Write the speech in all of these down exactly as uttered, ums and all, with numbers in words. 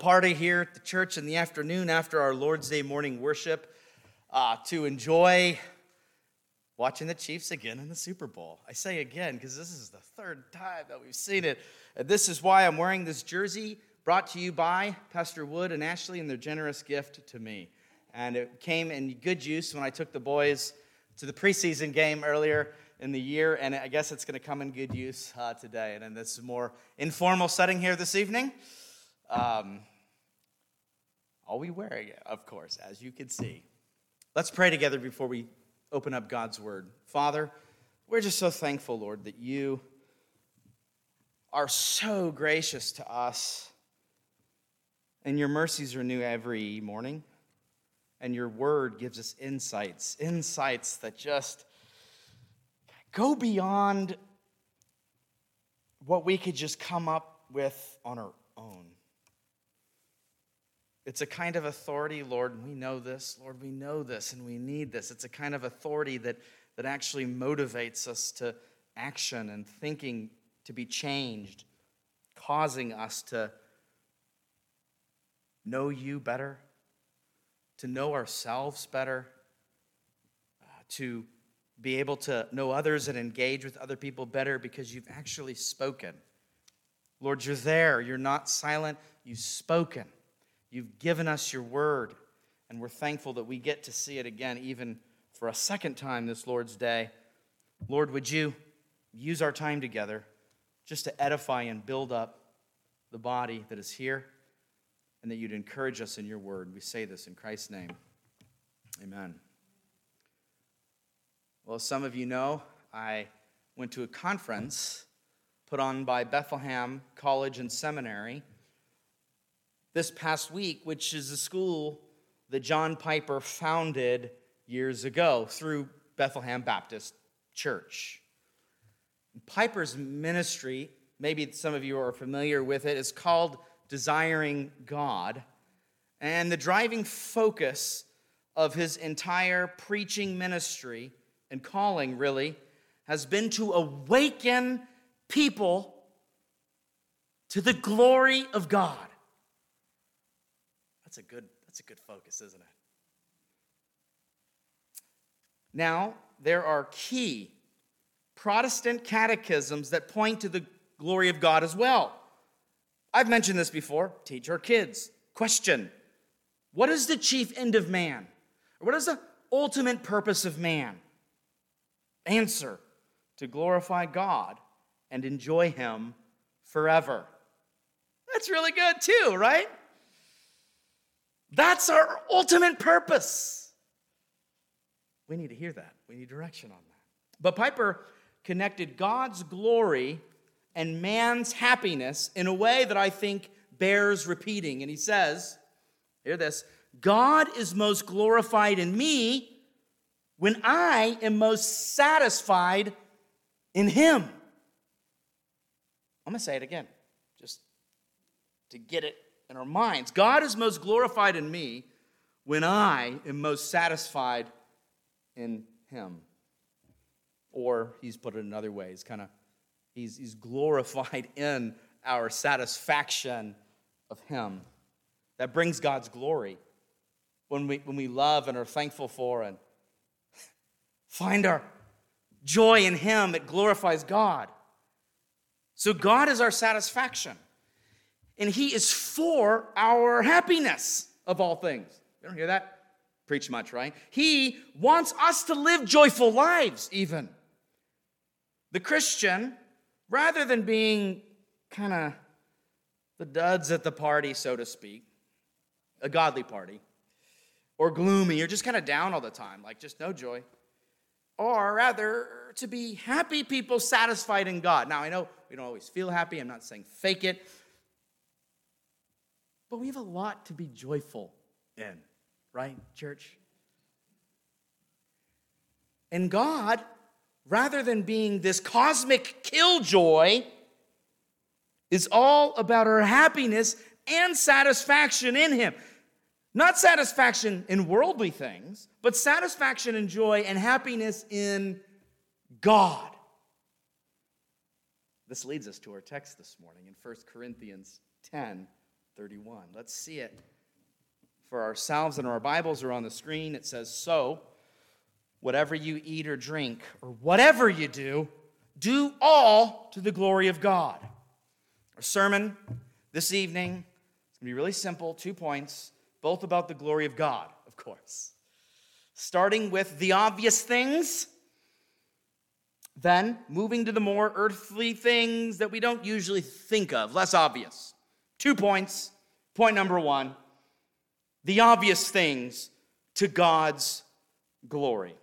Party here at the church in the afternoon after our Lord's Day morning worship uh, to enjoy watching the Chiefs again in the Super Bowl. I say again because this is the third time that we've seen it. And this is why I'm wearing this jersey, brought to you by Pastor Wood and Ashley and their generous gift to me. And it came in good use when I took the boys to the preseason game earlier in the year, and I guess it's going to come in good use uh, today. And in this more informal setting here this evening. Um, I'll be wearing it, of course, as you can see. Let's pray together before we open up God's word. Father, we're just so thankful, Lord, that you are so gracious to us, and your mercies are new every morning, and your word gives us insights, insights that just go beyond what we could just come up with on our own. It's a kind of authority, Lord, and we know this. Lord, we know this, and we need this. It's a kind of authority that, that actually motivates us to action and thinking to be changed, causing us to know you better, to know ourselves better, uh, to be able to know others and engage with other people better because you've actually spoken. Lord, you're there. You're not silent. You've spoken. You've given us your word, and we're thankful that we get to see it again, even for a second time this Lord's Day. Lord, would you use our time together just to edify and build up the body that is here, and that you'd encourage us in your word. We say this in Christ's name. Amen. Well, as some of you know, I went to a conference put on by Bethlehem College and Seminary this past week, which is a school that John Piper founded years ago through Bethlehem Baptist Church. Piper's ministry, maybe some of you are familiar with it, is called Desiring God. And the driving focus of his entire preaching ministry and calling, really, has been to awaken people to the glory of God. That's a good, that's a good focus, isn't it? Now, there are key Protestant catechisms that point to the glory of God as well. I've mentioned this before. Teach our kids. Question, what is the chief end of man? Or what is the ultimate purpose of man? Answer, to glorify God and enjoy him forever. That's really good too, right? That's our ultimate purpose. We need to hear that. We need direction on that. But Piper connected God's glory and man's happiness in a way that I think bears repeating. And he says, hear this, God is most glorified in me when I am most satisfied in him. I'm going to say it again, just to get it in our minds. God is most glorified in me when I am most satisfied in him. Or he's put it another way. He's kind of he's he's glorified in our satisfaction of him. That brings God's glory when we when we love and are thankful for and find our joy in him. It glorifies God. So God is our satisfaction. And he is for our happiness of all things. You don't hear that? Preach much, right? He wants us to live joyful lives, even. The Christian, rather than being kind of the duds at the party, so to speak, a godly party, or gloomy, or just kind of down all the time, like just no joy, or rather to be happy people satisfied in God. Now, I know we don't always feel happy. I'm not saying fake it. But we have a lot to be joyful in, right, church? And God, rather than being this cosmic killjoy, is all about our happiness and satisfaction in him. Not satisfaction in worldly things, but satisfaction and joy and happiness in God. This leads us to our text this morning in First Corinthians ten. thirty-one. Let's see it for ourselves, and our Bibles are on the screen. It says, "So, whatever you eat or drink, or whatever you do, do all to the glory of God." Our sermon this evening is going to be really simple, two points, both about the glory of God, of course. Starting with the obvious things, then moving to the more earthly things that we don't usually think of, less obvious. Two points. Point number one, the obvious things to God's glory.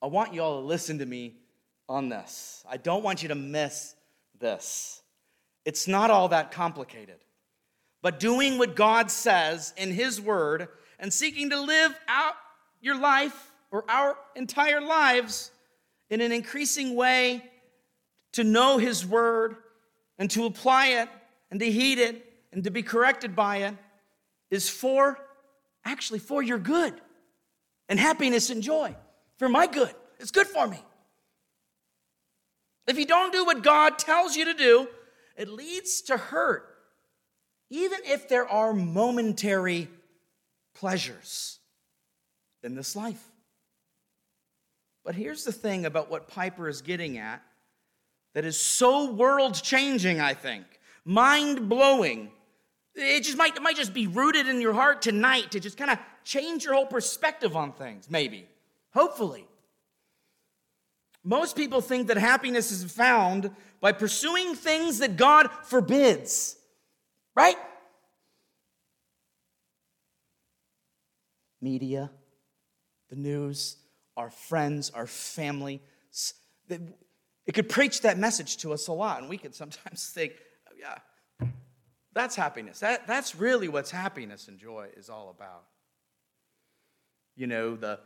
I want you all to listen to me on this. I don't want you to miss this. It's not all that complicated. But doing what God says in His Word and seeking to live out your life or our entire lives in an increasing way to know His Word and to apply it and to heed it and to be corrected by it is for, actually for your good and happiness and joy, for my good. It's good for me. If you don't do what God tells you to do, it leads to hurt, even if there are momentary pleasures in this life. But here's the thing about what Piper is getting at that is so world-changing, I think, mind-blowing. It just might, it might just be rooted in your heart tonight to just kind of change your whole perspective on things, maybe, hopefully. Most people think that happiness is found by pursuing things that God forbids, right? Media, the news, our friends, our family. It could preach that message to us a lot, and we could sometimes think, oh, yeah, that's happiness. That, that's really what happiness and joy is all about. You know, the,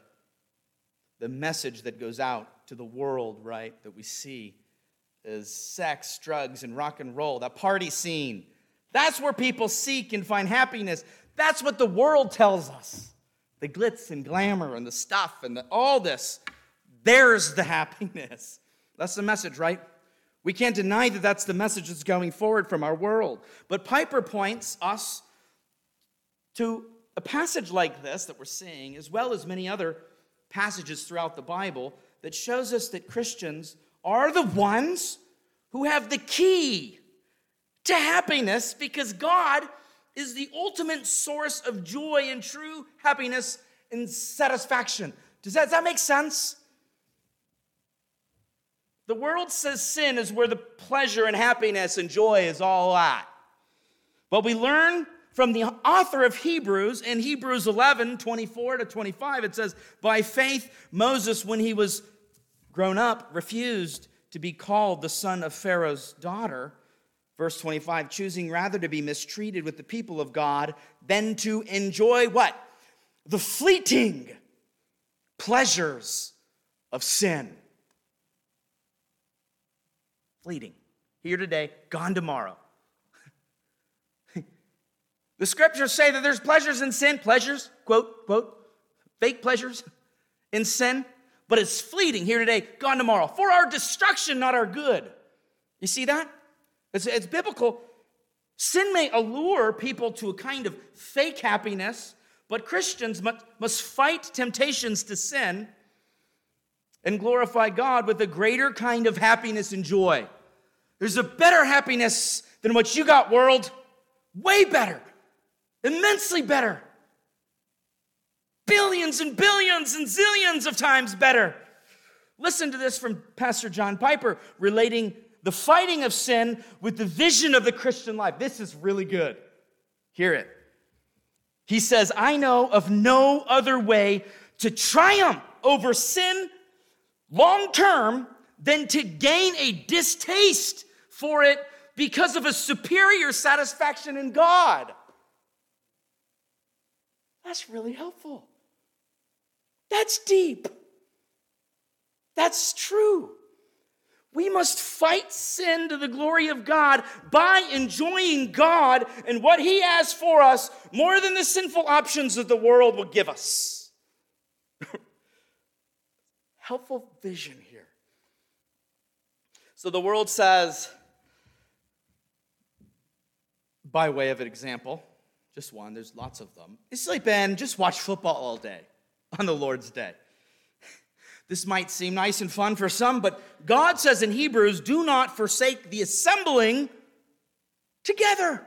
the message that goes out to the world, right, that we see is sex, drugs, and rock and roll, that party scene. That's where people seek and find happiness. That's what the world tells us. The glitz and glamour and the stuff and the, all this, there's the happiness. That's the message, right? We can't deny that that's the message that's going forward from our world. But Piper points us to a passage like this that we're seeing, as well as many other passages throughout the Bible, that shows us that Christians are the ones who have the key to happiness, because God is the ultimate source of joy and true happiness and satisfaction. Does that, does that make sense? The world says sin is where the pleasure and happiness and joy is all at. But we learn from the author of Hebrews, in Hebrews eleven, twenty-four to twenty-five, it says, "By faith, Moses, when he was grown up, refused to be called the son of Pharaoh's daughter." Verse twenty-five, "Choosing rather to be mistreated with the people of God than to enjoy" what? "The fleeting pleasures of sin." Fleeting. Here today, gone tomorrow. The scriptures say that there's pleasures in sin, pleasures, quote, quote, fake pleasures in sin, but it's fleeting. Here today, gone tomorrow. For our destruction, not our good. You see that? It's, it's biblical. Sin may allure people to a kind of fake happiness, but Christians must, must fight temptations to sin and glorify God with a greater kind of happiness and joy. There's a better happiness than what you got, world. Way better. Immensely better. Billions and billions and zillions of times better. Listen to this from Pastor John Piper, relating the fighting of sin with the vision of the Christian life. This is really good. Hear it. He says, "I know of no other way to triumph over sin long term than to gain a distaste for it because of a superior satisfaction in God." That's really helpful. That's deep. That's true. We must fight sin to the glory of God by enjoying God and what He has for us more than the sinful options that the world will give us. Helpful vision here. So the world says, by way of an example, just one, there's lots of them, is sleep in, just watch football all day on the Lord's day. This might seem nice and fun for some, but God says in Hebrews, do not forsake the assembling together.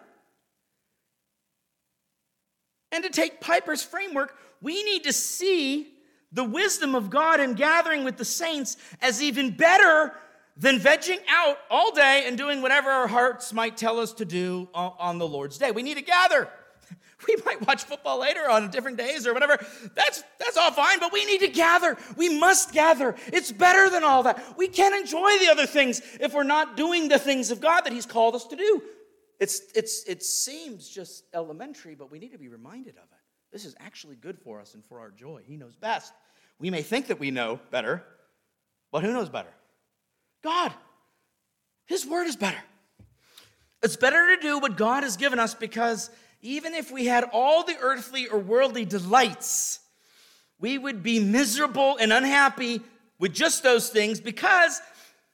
And to take Piper's framework, we need to see the wisdom of God in gathering with the saints as even better than vegging out all day and doing whatever our hearts might tell us to do on the Lord's day. We need to gather. We might watch football later on different days or whatever. That's that's all fine, but we need to gather. We must gather. It's better than all that. We can't enjoy the other things if we're not doing the things of God that he's called us to do. It's it's it seems just elementary, but we need to be reminded of it. This is actually good for us and for our joy. He knows best. We may think that we know better, but who knows better? God. His word is better. It's better to do what God has given us because even if we had all the earthly or worldly delights, we would be miserable and unhappy with just those things because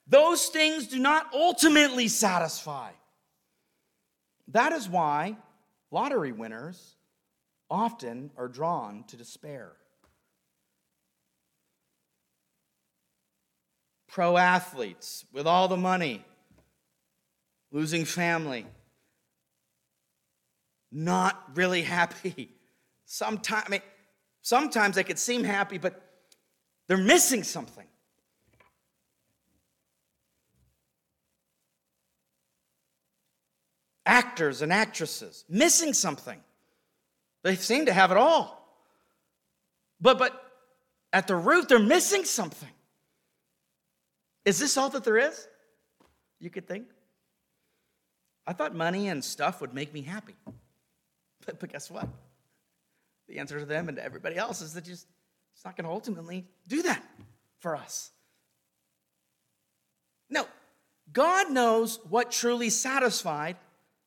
those things do not ultimately satisfy. That is why lottery winners often are drawn to despair. Pro athletes with all the money, losing family, not really happy. Sometimes, I mean, sometimes they could seem happy, but they're missing something. Actors and actresses, missing something. They seem to have it all. But but at the root, they're missing something. Is this all that there is? You could think. I thought money and stuff would make me happy. But, but guess what? The answer to them and to everybody else is that just it's not going to ultimately do that for us. No, God knows what truly satisfied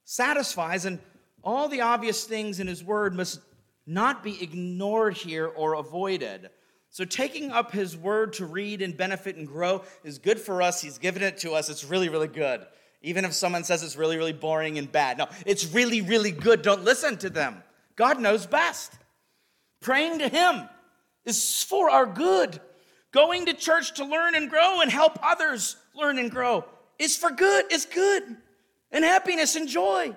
satisfies, and all the obvious things in his word must not be ignored here or avoided. So taking up his word to read and benefit and grow is good for us. He's given it to us. It's really, really good. Even if someone says it's really, really boring and bad. No, it's really, really good. Don't listen to them. God knows best. Praying to him is for our good. Going to church to learn and grow and help others learn and grow is for good. It's good. And happiness and joy.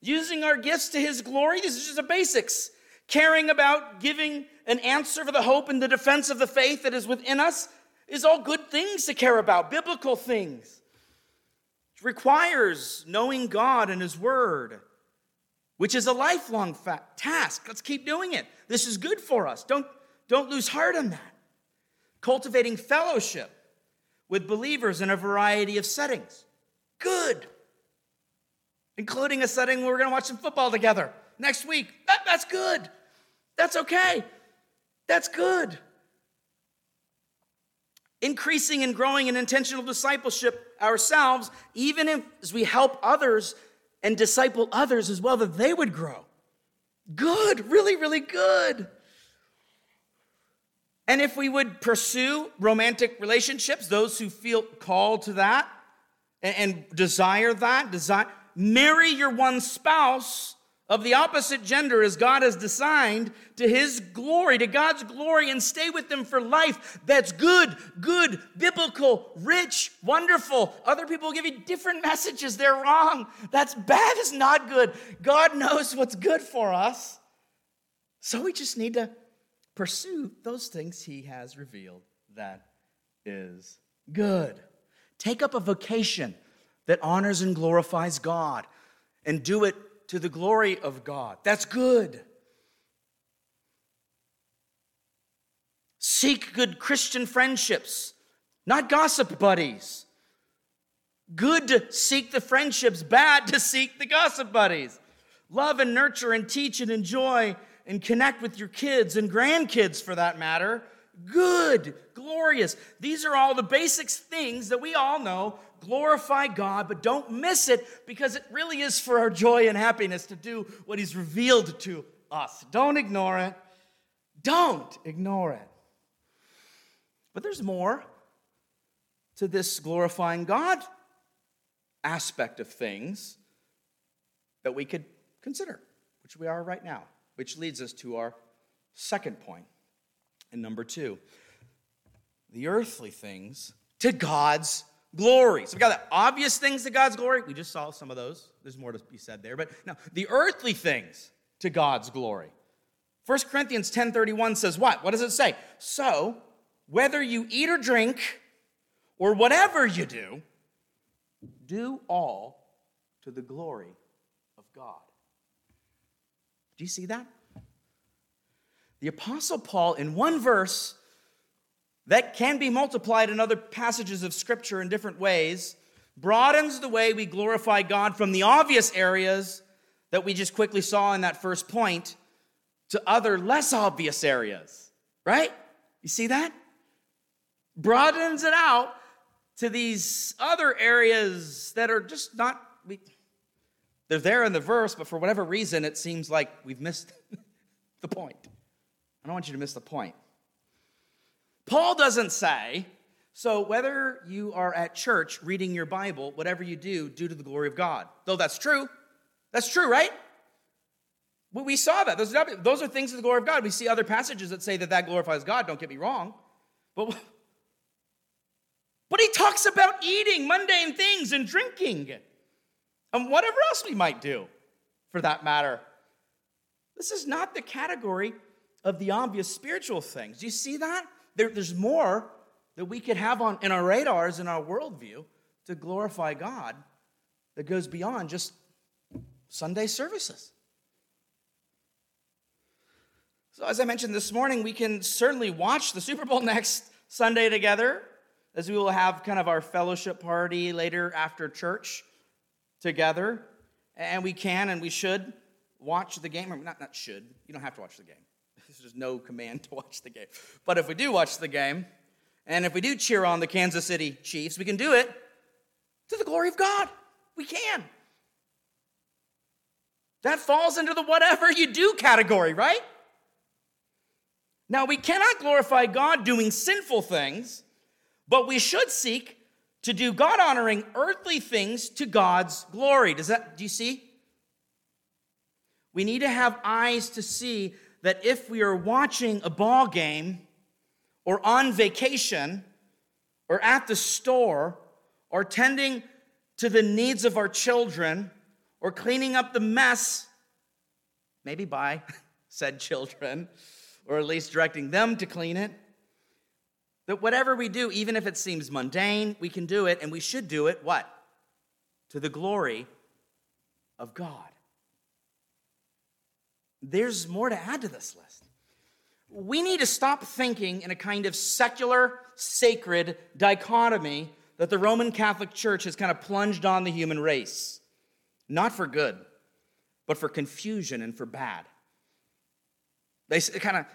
Using our gifts to his glory. This is just the basics. Caring about giving an answer for the hope and the defense of the faith that is within us is all good things to care about. Biblical things. Requires knowing God and his word, which is a lifelong fa- task. Let's keep doing it. This is good for us. Don't, don't lose heart on that. Cultivating fellowship with believers in a variety of settings. Good. Including a setting where we're going to watch some football together next week. That, that's good. That's okay. That's good. Increasing and growing in intentional discipleship ourselves, even if as we help others and disciple others as well, that they would grow. Good, really, really good. And if we would pursue romantic relationships, those who feel called to that and, and desire that, desire, marry your one spouse of the opposite gender as God has designed to his glory, to God's glory, and stay with them for life. That's good, good, biblical, rich, wonderful. Other people will give you different messages. They're wrong. That's bad. It's not good. God knows what's good for us. So we just need to pursue those things he has revealed that is good. Take up a vocation that honors and glorifies God and do it to the glory of God. That's good. Seek good Christian friendships, not gossip buddies. Good to seek the friendships, bad to seek the gossip buddies. Love and nurture and teach and enjoy and connect with your kids and grandkids for that matter. Good, glorious. These are all the basic things that we all know. Glorify God, but don't miss it because it really is for our joy and happiness to do what he's revealed to us. Don't ignore it. Don't ignore it. But there's more to this glorifying God aspect of things that we could consider, which we are right now, which leads us to our second point. And number two, the earthly things to God's glory. So we got the obvious things to God's glory. We just saw some of those. There's more to be said there. But now, the earthly things to God's glory. First Corinthians ten thirty-one says what? What does it say? So, whether you eat or drink or whatever you do, do all to the glory of God. Do you see that? The Apostle Paul, in one verse that can be multiplied in other passages of Scripture in different ways, broadens the way we glorify God from the obvious areas that we just quickly saw in that first point to other less obvious areas, right? You see that? Broadens it out to these other areas that are just not, we, they're there in the verse, but for whatever reason, it seems like we've missed the point. I don't want you to miss the point. Paul doesn't say, so whether you are at church reading your Bible, whatever you do, do to the glory of God. Though that's true. That's true, right? We saw that. Those are, those are things to the glory of God. We see other passages that say that that glorifies God. Don't get me wrong. But, but he talks about eating mundane things and drinking and whatever else we might do, for that matter. This is not the category of the obvious spiritual things. Do you see that? There, there's more that we could have on in our radars, in our worldview, to glorify God that goes beyond just Sunday services. So as I mentioned this morning, we can certainly watch the Super Bowl next Sunday together, as we will have kind of our fellowship party later after church together. And we can and we should watch the game. Or not, not should. You don't have to watch the game. There's no command to watch the game. But if we do watch the game, and if we do cheer on the Kansas City Chiefs, we can do it to the glory of God. We can. That falls into the whatever you do category, right? Now, we cannot glorify God doing sinful things, but we should seek to do God-honoring earthly things to God's glory. Does that, do you see? We need to have eyes to see that if we are watching a ball game or on vacation or at the store or tending to the needs of our children or cleaning up the mess, maybe by said children, or at least directing them to clean it, that whatever we do, even if it seems mundane, we can do it, and we should do it, what? To the glory of God. There's more to add to this list. We need to stop thinking in a kind of secular, sacred dichotomy that the Roman Catholic Church has kind of plunged on the human race. Not for good, but for confusion and for bad. They kind of,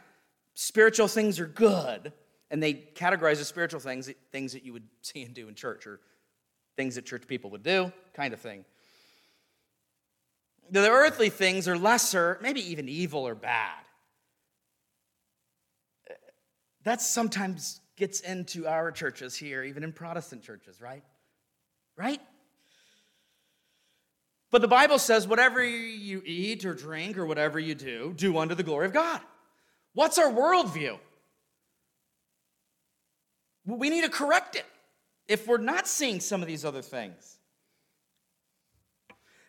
spiritual things are good, and they categorize the spiritual things, things that you would see and do in church, or things that church people would do, kind of thing. The earthly things are lesser, maybe even evil or bad. That sometimes gets into our churches here, even in Protestant churches, right? Right? But the Bible says whatever you eat or drink or whatever you do, do unto the glory of God. What's our worldview? We need to correct it if we're not seeing some of these other things.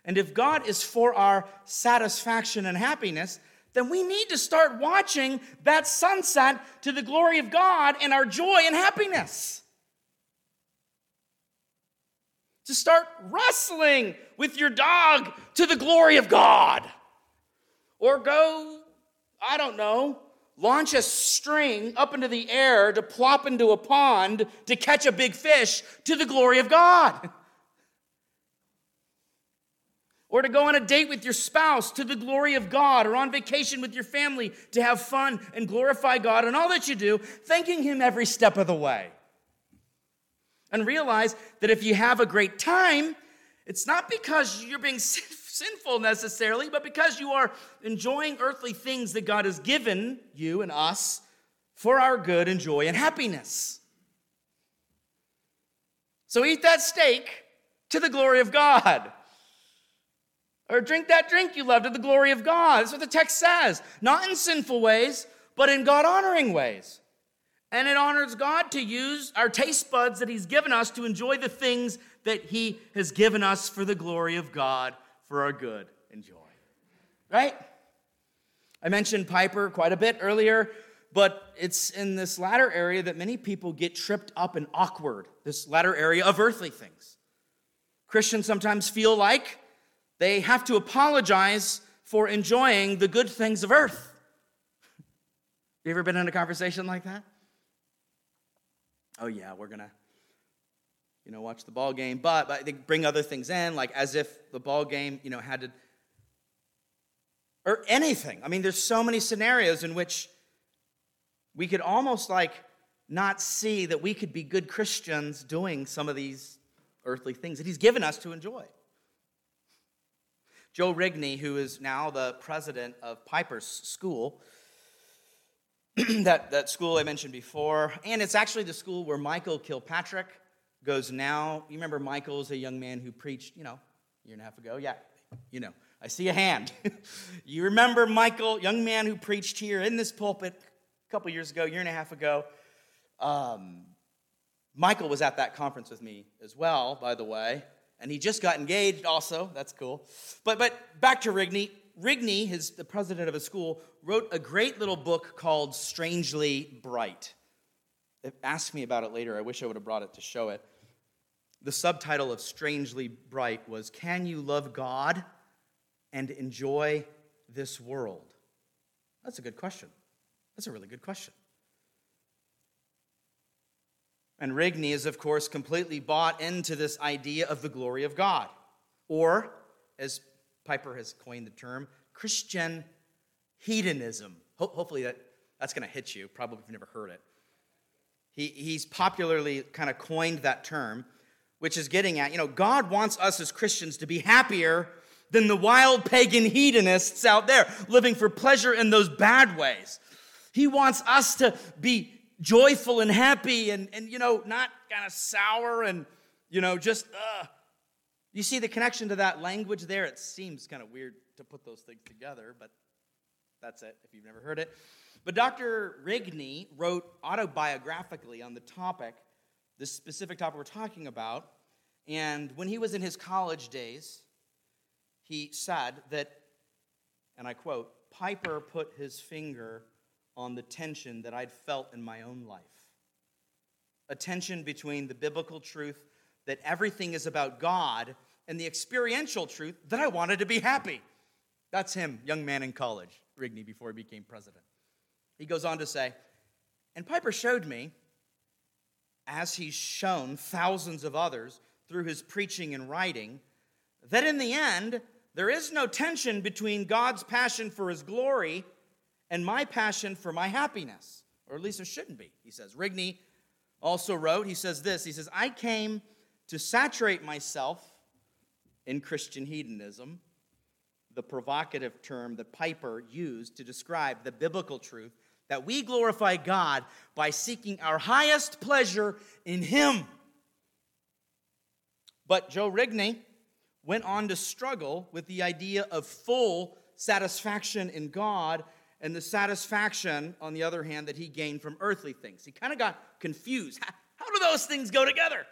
And if God is for our satisfaction and happiness, then we need to start watching that sunset to the glory of God and our joy and happiness. To start wrestling with your dog to the glory of God. Or go, I don't know, launch a string up into the air to plop into a pond to catch a big fish to the glory of God. Or to go on a date with your spouse to the glory of God, or on vacation with your family to have fun and glorify God in all that you do, thanking Him every step of the way. And realize that if you have a great time, it's not because you're being sinful necessarily, but because you are enjoying earthly things that God has given you and us for our good and joy and happiness. So eat that steak to the glory of God. Or drink that drink you love to the glory of God. That's what the text says. Not in sinful ways, but in God-honoring ways. And it honors God to use our taste buds that he's given us to enjoy the things that he has given us for the glory of God, for our good and joy. Right? I mentioned Piper quite a bit earlier, but it's in this latter area that many people get tripped up and awkward, this latter area of earthly things. Christians sometimes feel like they have to apologize for enjoying the good things of earth. You ever been in a conversation like that? Oh yeah, we're gonna, you know, watch the ball game, but, but they bring other things in, like as if the ball game, you know, had to, or anything. I mean, there's so many scenarios in which we could almost like not see that we could be good Christians doing some of these earthly things that he's given us to enjoy. Joe Rigney, who is now the president of Piper's School, that, that school I mentioned before, and it's actually the school where Michael Kilpatrick goes now. You remember Michael's a young man who preached, you know, a year and a half ago? Yeah, you know, I see a hand. You remember Michael, young man who preached here in this pulpit a couple years ago, year and a half ago. Um, Michael was at that conference with me as well, by the way, and he just got engaged also. That's cool. But but back to Rigney. Rigney, his, the president of his school, wrote a great little book called Strangely Bright. Ask me about it later. I wish I would have brought it to show it. The subtitle of Strangely Bright was, Can You Love God and Enjoy This World? That's a good question. That's a really good question. And Rigney is, of course, completely bought into this idea of the glory of God, or, as Piper has coined the term, Christian hedonism. Ho- hopefully that, that's going to hit you, probably if you've never heard it. He, he's popularly kind of coined that term, which is getting at, you know, God wants us as Christians to be happier than the wild pagan hedonists out there living for pleasure in those bad ways. He wants us to be joyful and happy and, and you know, not kind of sour and, you know, just, uh. You see the connection to that language there? It seems kind of weird to put those things together, but that's it if you've never heard it. But Doctor Rigney wrote autobiographically on the topic, this specific topic we're talking about, and when he was in his college days, he said that, and I quote, Piper put his finger on the tension that I'd felt in my own life. A tension between the biblical truth that everything is about God and the experiential truth that I wanted to be happy. That's him, young man in college, Rigney, before he became president. He goes on to say, and Piper showed me, as he's shown thousands of others through his preaching and writing, that in the end, there is no tension between God's passion for his glory and my passion for my happiness, or at least there shouldn't be, he says. Rigney also wrote, he says this, he says, I came to saturate myself in Christian hedonism, the provocative term that Piper used to describe the biblical truth that we glorify God by seeking our highest pleasure in him. But Joe Rigney went on to struggle with the idea of full satisfaction in God and the satisfaction, on the other hand, that he gained from earthly things. He kind of got confused. How, how do those things go together?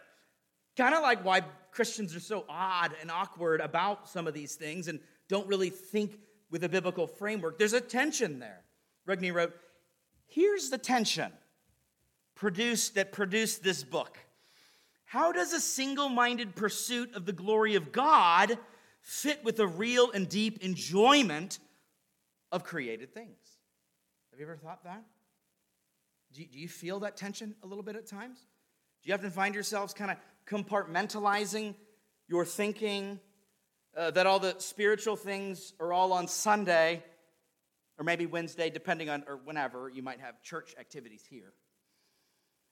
Kind of like why Christians are so odd and awkward about some of these things and don't really think with a biblical framework. There's a tension there. Rigney wrote, here's the tension produced that produced this book. How does a single-minded pursuit of the glory of God fit with a real and deep enjoyment of created things? Have you ever thought that? Do you, do you feel that tension a little bit at times? Do you often find yourselves kind of compartmentalizing your thinking uh, that all the spiritual things are all on Sunday or maybe Wednesday, depending on, or whenever you might have church activities here.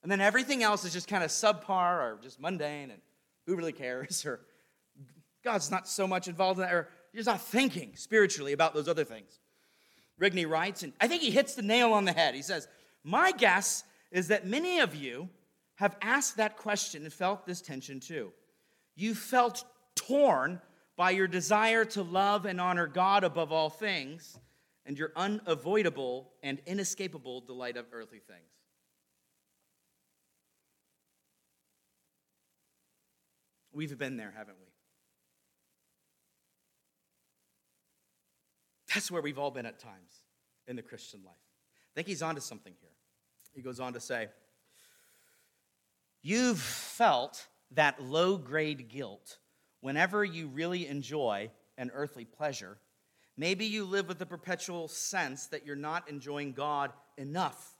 And then everything else is just kind of subpar or just mundane and who really cares, or God's not so much involved in that, or you're just not thinking spiritually about those other things. Rigney writes, and I think he hits the nail on the head. He says, my guess is that many of you have asked that question and felt this tension too. You felt torn by your desire to love and honor God above all things, and your unavoidable and inescapable delight of earthly things. We've been there, haven't we? That's where we've all been at times in the Christian life. I think he's onto something here. He goes on to say, you've felt that low-grade guilt whenever you really enjoy an earthly pleasure. Maybe you live with the perpetual sense that you're not enjoying God enough,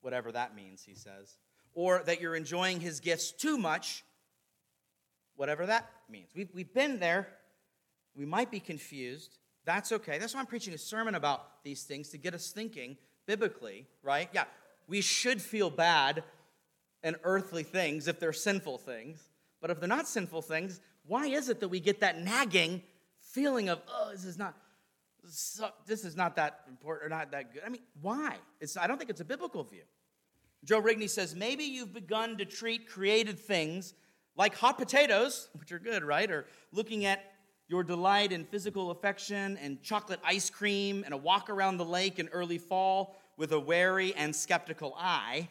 whatever that means, he says, or that you're enjoying his gifts too much, whatever that means. We've, we've been there. We might be confused. That's okay. That's why I'm preaching a sermon about these things, to get us thinking biblically, right? Yeah, we should feel bad in earthly things if they're sinful things. But if they're not sinful things, why is it that we get that nagging feeling of, oh, this is not... this is not that important or not that good? I mean, why? It's, I don't think it's a biblical view. Joe Rigney says, maybe you've begun to treat created things like hot potatoes, which are good, right? Or looking at your delight in physical affection and chocolate ice cream and a walk around the lake in early fall with a wary and skeptical eye,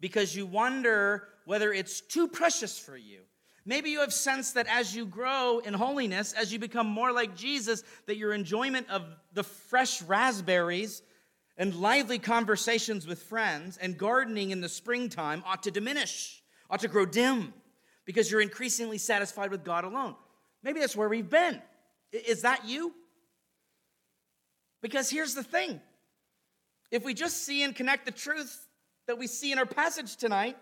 because you wonder whether it's too precious for you. Maybe you have sensed that as you grow in holiness, as you become more like Jesus, that your enjoyment of the fresh raspberries and lively conversations with friends and gardening in the springtime ought to diminish, ought to grow dim, because you're increasingly satisfied with God alone. Maybe that's where we've been. Is that you? Because here's the thing. If we just see and connect the truth that we see in our passage tonight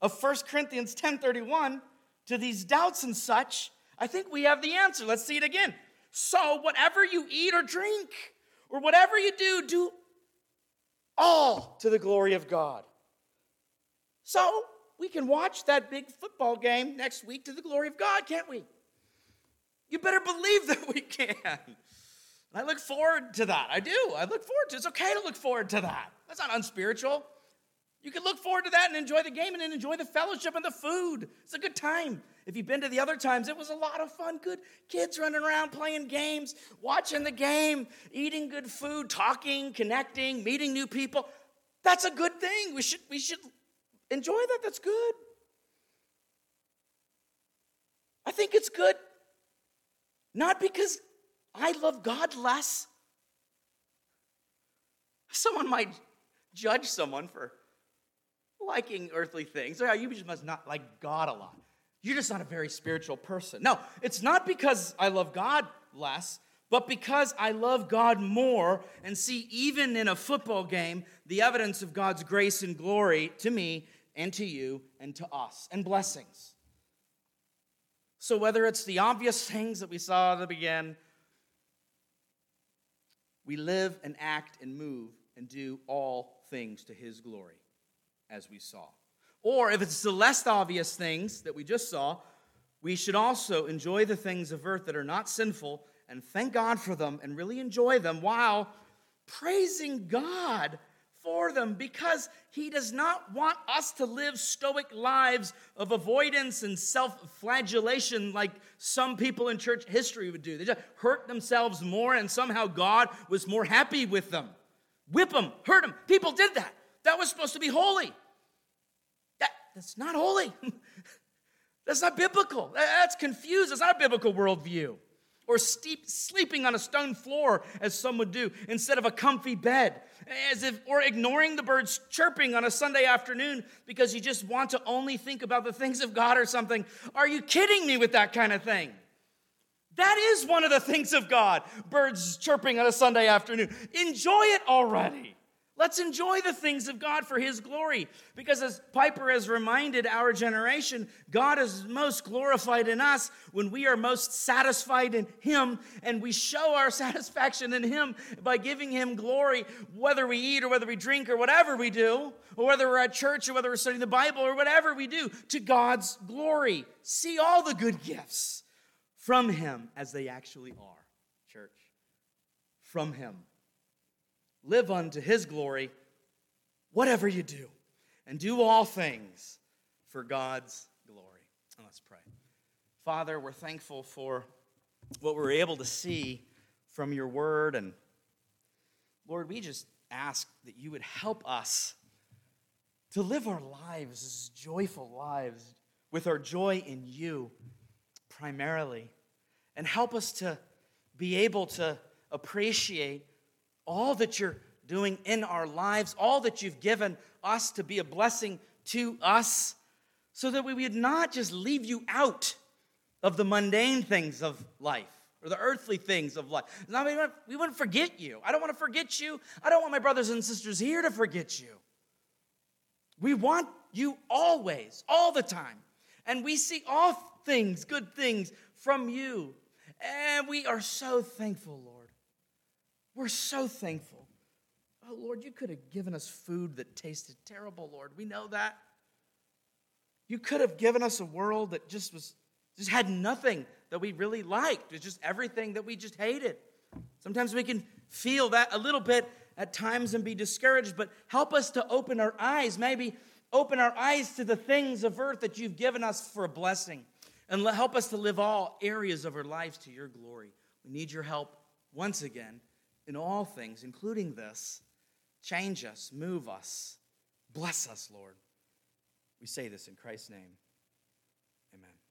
of First Corinthians ten thirty-one... to these doubts and such, I think we have the answer. Let's see it again. So whatever you eat or drink, or whatever you do, do all to the glory of God. So we can watch that big football game next week to the glory of God, can't we? You better believe that we can. And I look forward to that. I do. I look forward to it. It's okay to look forward to that. That's not unspiritual. You can look forward to that and enjoy the game and enjoy the fellowship and the food. It's a good time. If you've been to the other times, it was a lot of fun. Good kids running around, playing games, watching the game, eating good food, talking, connecting, meeting new people. That's a good thing. We should, we should enjoy that. That's good. I think it's good not because I love God less. Someone might judge someone for liking earthly things. Oh, you just must not like God a lot. You're just not a very spiritual person. No, it's not because I love God less, but because I love God more and see, even in a football game, the evidence of God's grace and glory to me and to you and to us, and blessings. So whether it's the obvious things that we saw at the beginning, we live and act and move and do all things to his glory, as we saw. Or if it's the less obvious things that we just saw, we should also enjoy the things of earth that are not sinful and thank God for them and really enjoy them while praising God for them, because he does not want us to live stoic lives of avoidance and self-flagellation like some people in church history would do. They just hurt themselves more and somehow God was more happy with them. Whip them, hurt them. People did that. That was supposed to be holy. That, that's not holy. That's not biblical. That, that's confused. It's not a biblical worldview. Or steep, sleeping on a stone floor, as some would do, instead of a comfy bed. As if, or ignoring the birds chirping on a Sunday afternoon because you just want to only think about the things of God or something. Are you kidding me with that kind of thing? That is one of the things of God, birds chirping on a Sunday afternoon. Enjoy it already. Let's enjoy the things of God for his glory, because as Piper has reminded our generation, God is most glorified in us when we are most satisfied in him, and we show our satisfaction in him by giving him glory, whether we eat or whether we drink or whatever we do, or whether we're at church or whether we're studying the Bible or whatever we do, to God's glory. See all the good gifts from him as they actually are, church, from him. Live unto his glory, whatever you do, and do all things for God's glory. And let's pray. Father, we're thankful for what we're able to see from your word. And Lord, we just ask that you would help us to live our lives as joyful lives with our joy in you primarily, and help us to be able to appreciate all that you're doing in our lives, all that you've given us to be a blessing to us, so that we would not just leave you out of the mundane things of life or the earthly things of life. Now, we wouldn't, we wouldn't forget you. I don't want to forget you. I don't want my brothers and sisters here to forget you. We want you always, all the time. And we see all things, good things from you. And we are so thankful, Lord. We're so thankful. Oh, Lord, you could have given us food that tasted terrible, Lord. We know that. You could have given us a world that just was just had nothing that we really liked. It's just everything that we just hated. Sometimes we can feel that a little bit at times and be discouraged, but help us to open our eyes, maybe open our eyes to the things of earth that you've given us for a blessing, and help us to live all areas of our lives to your glory. We need your help once again in all things, including this. Change us, move us, bless us, Lord. We say this in Christ's name. Amen.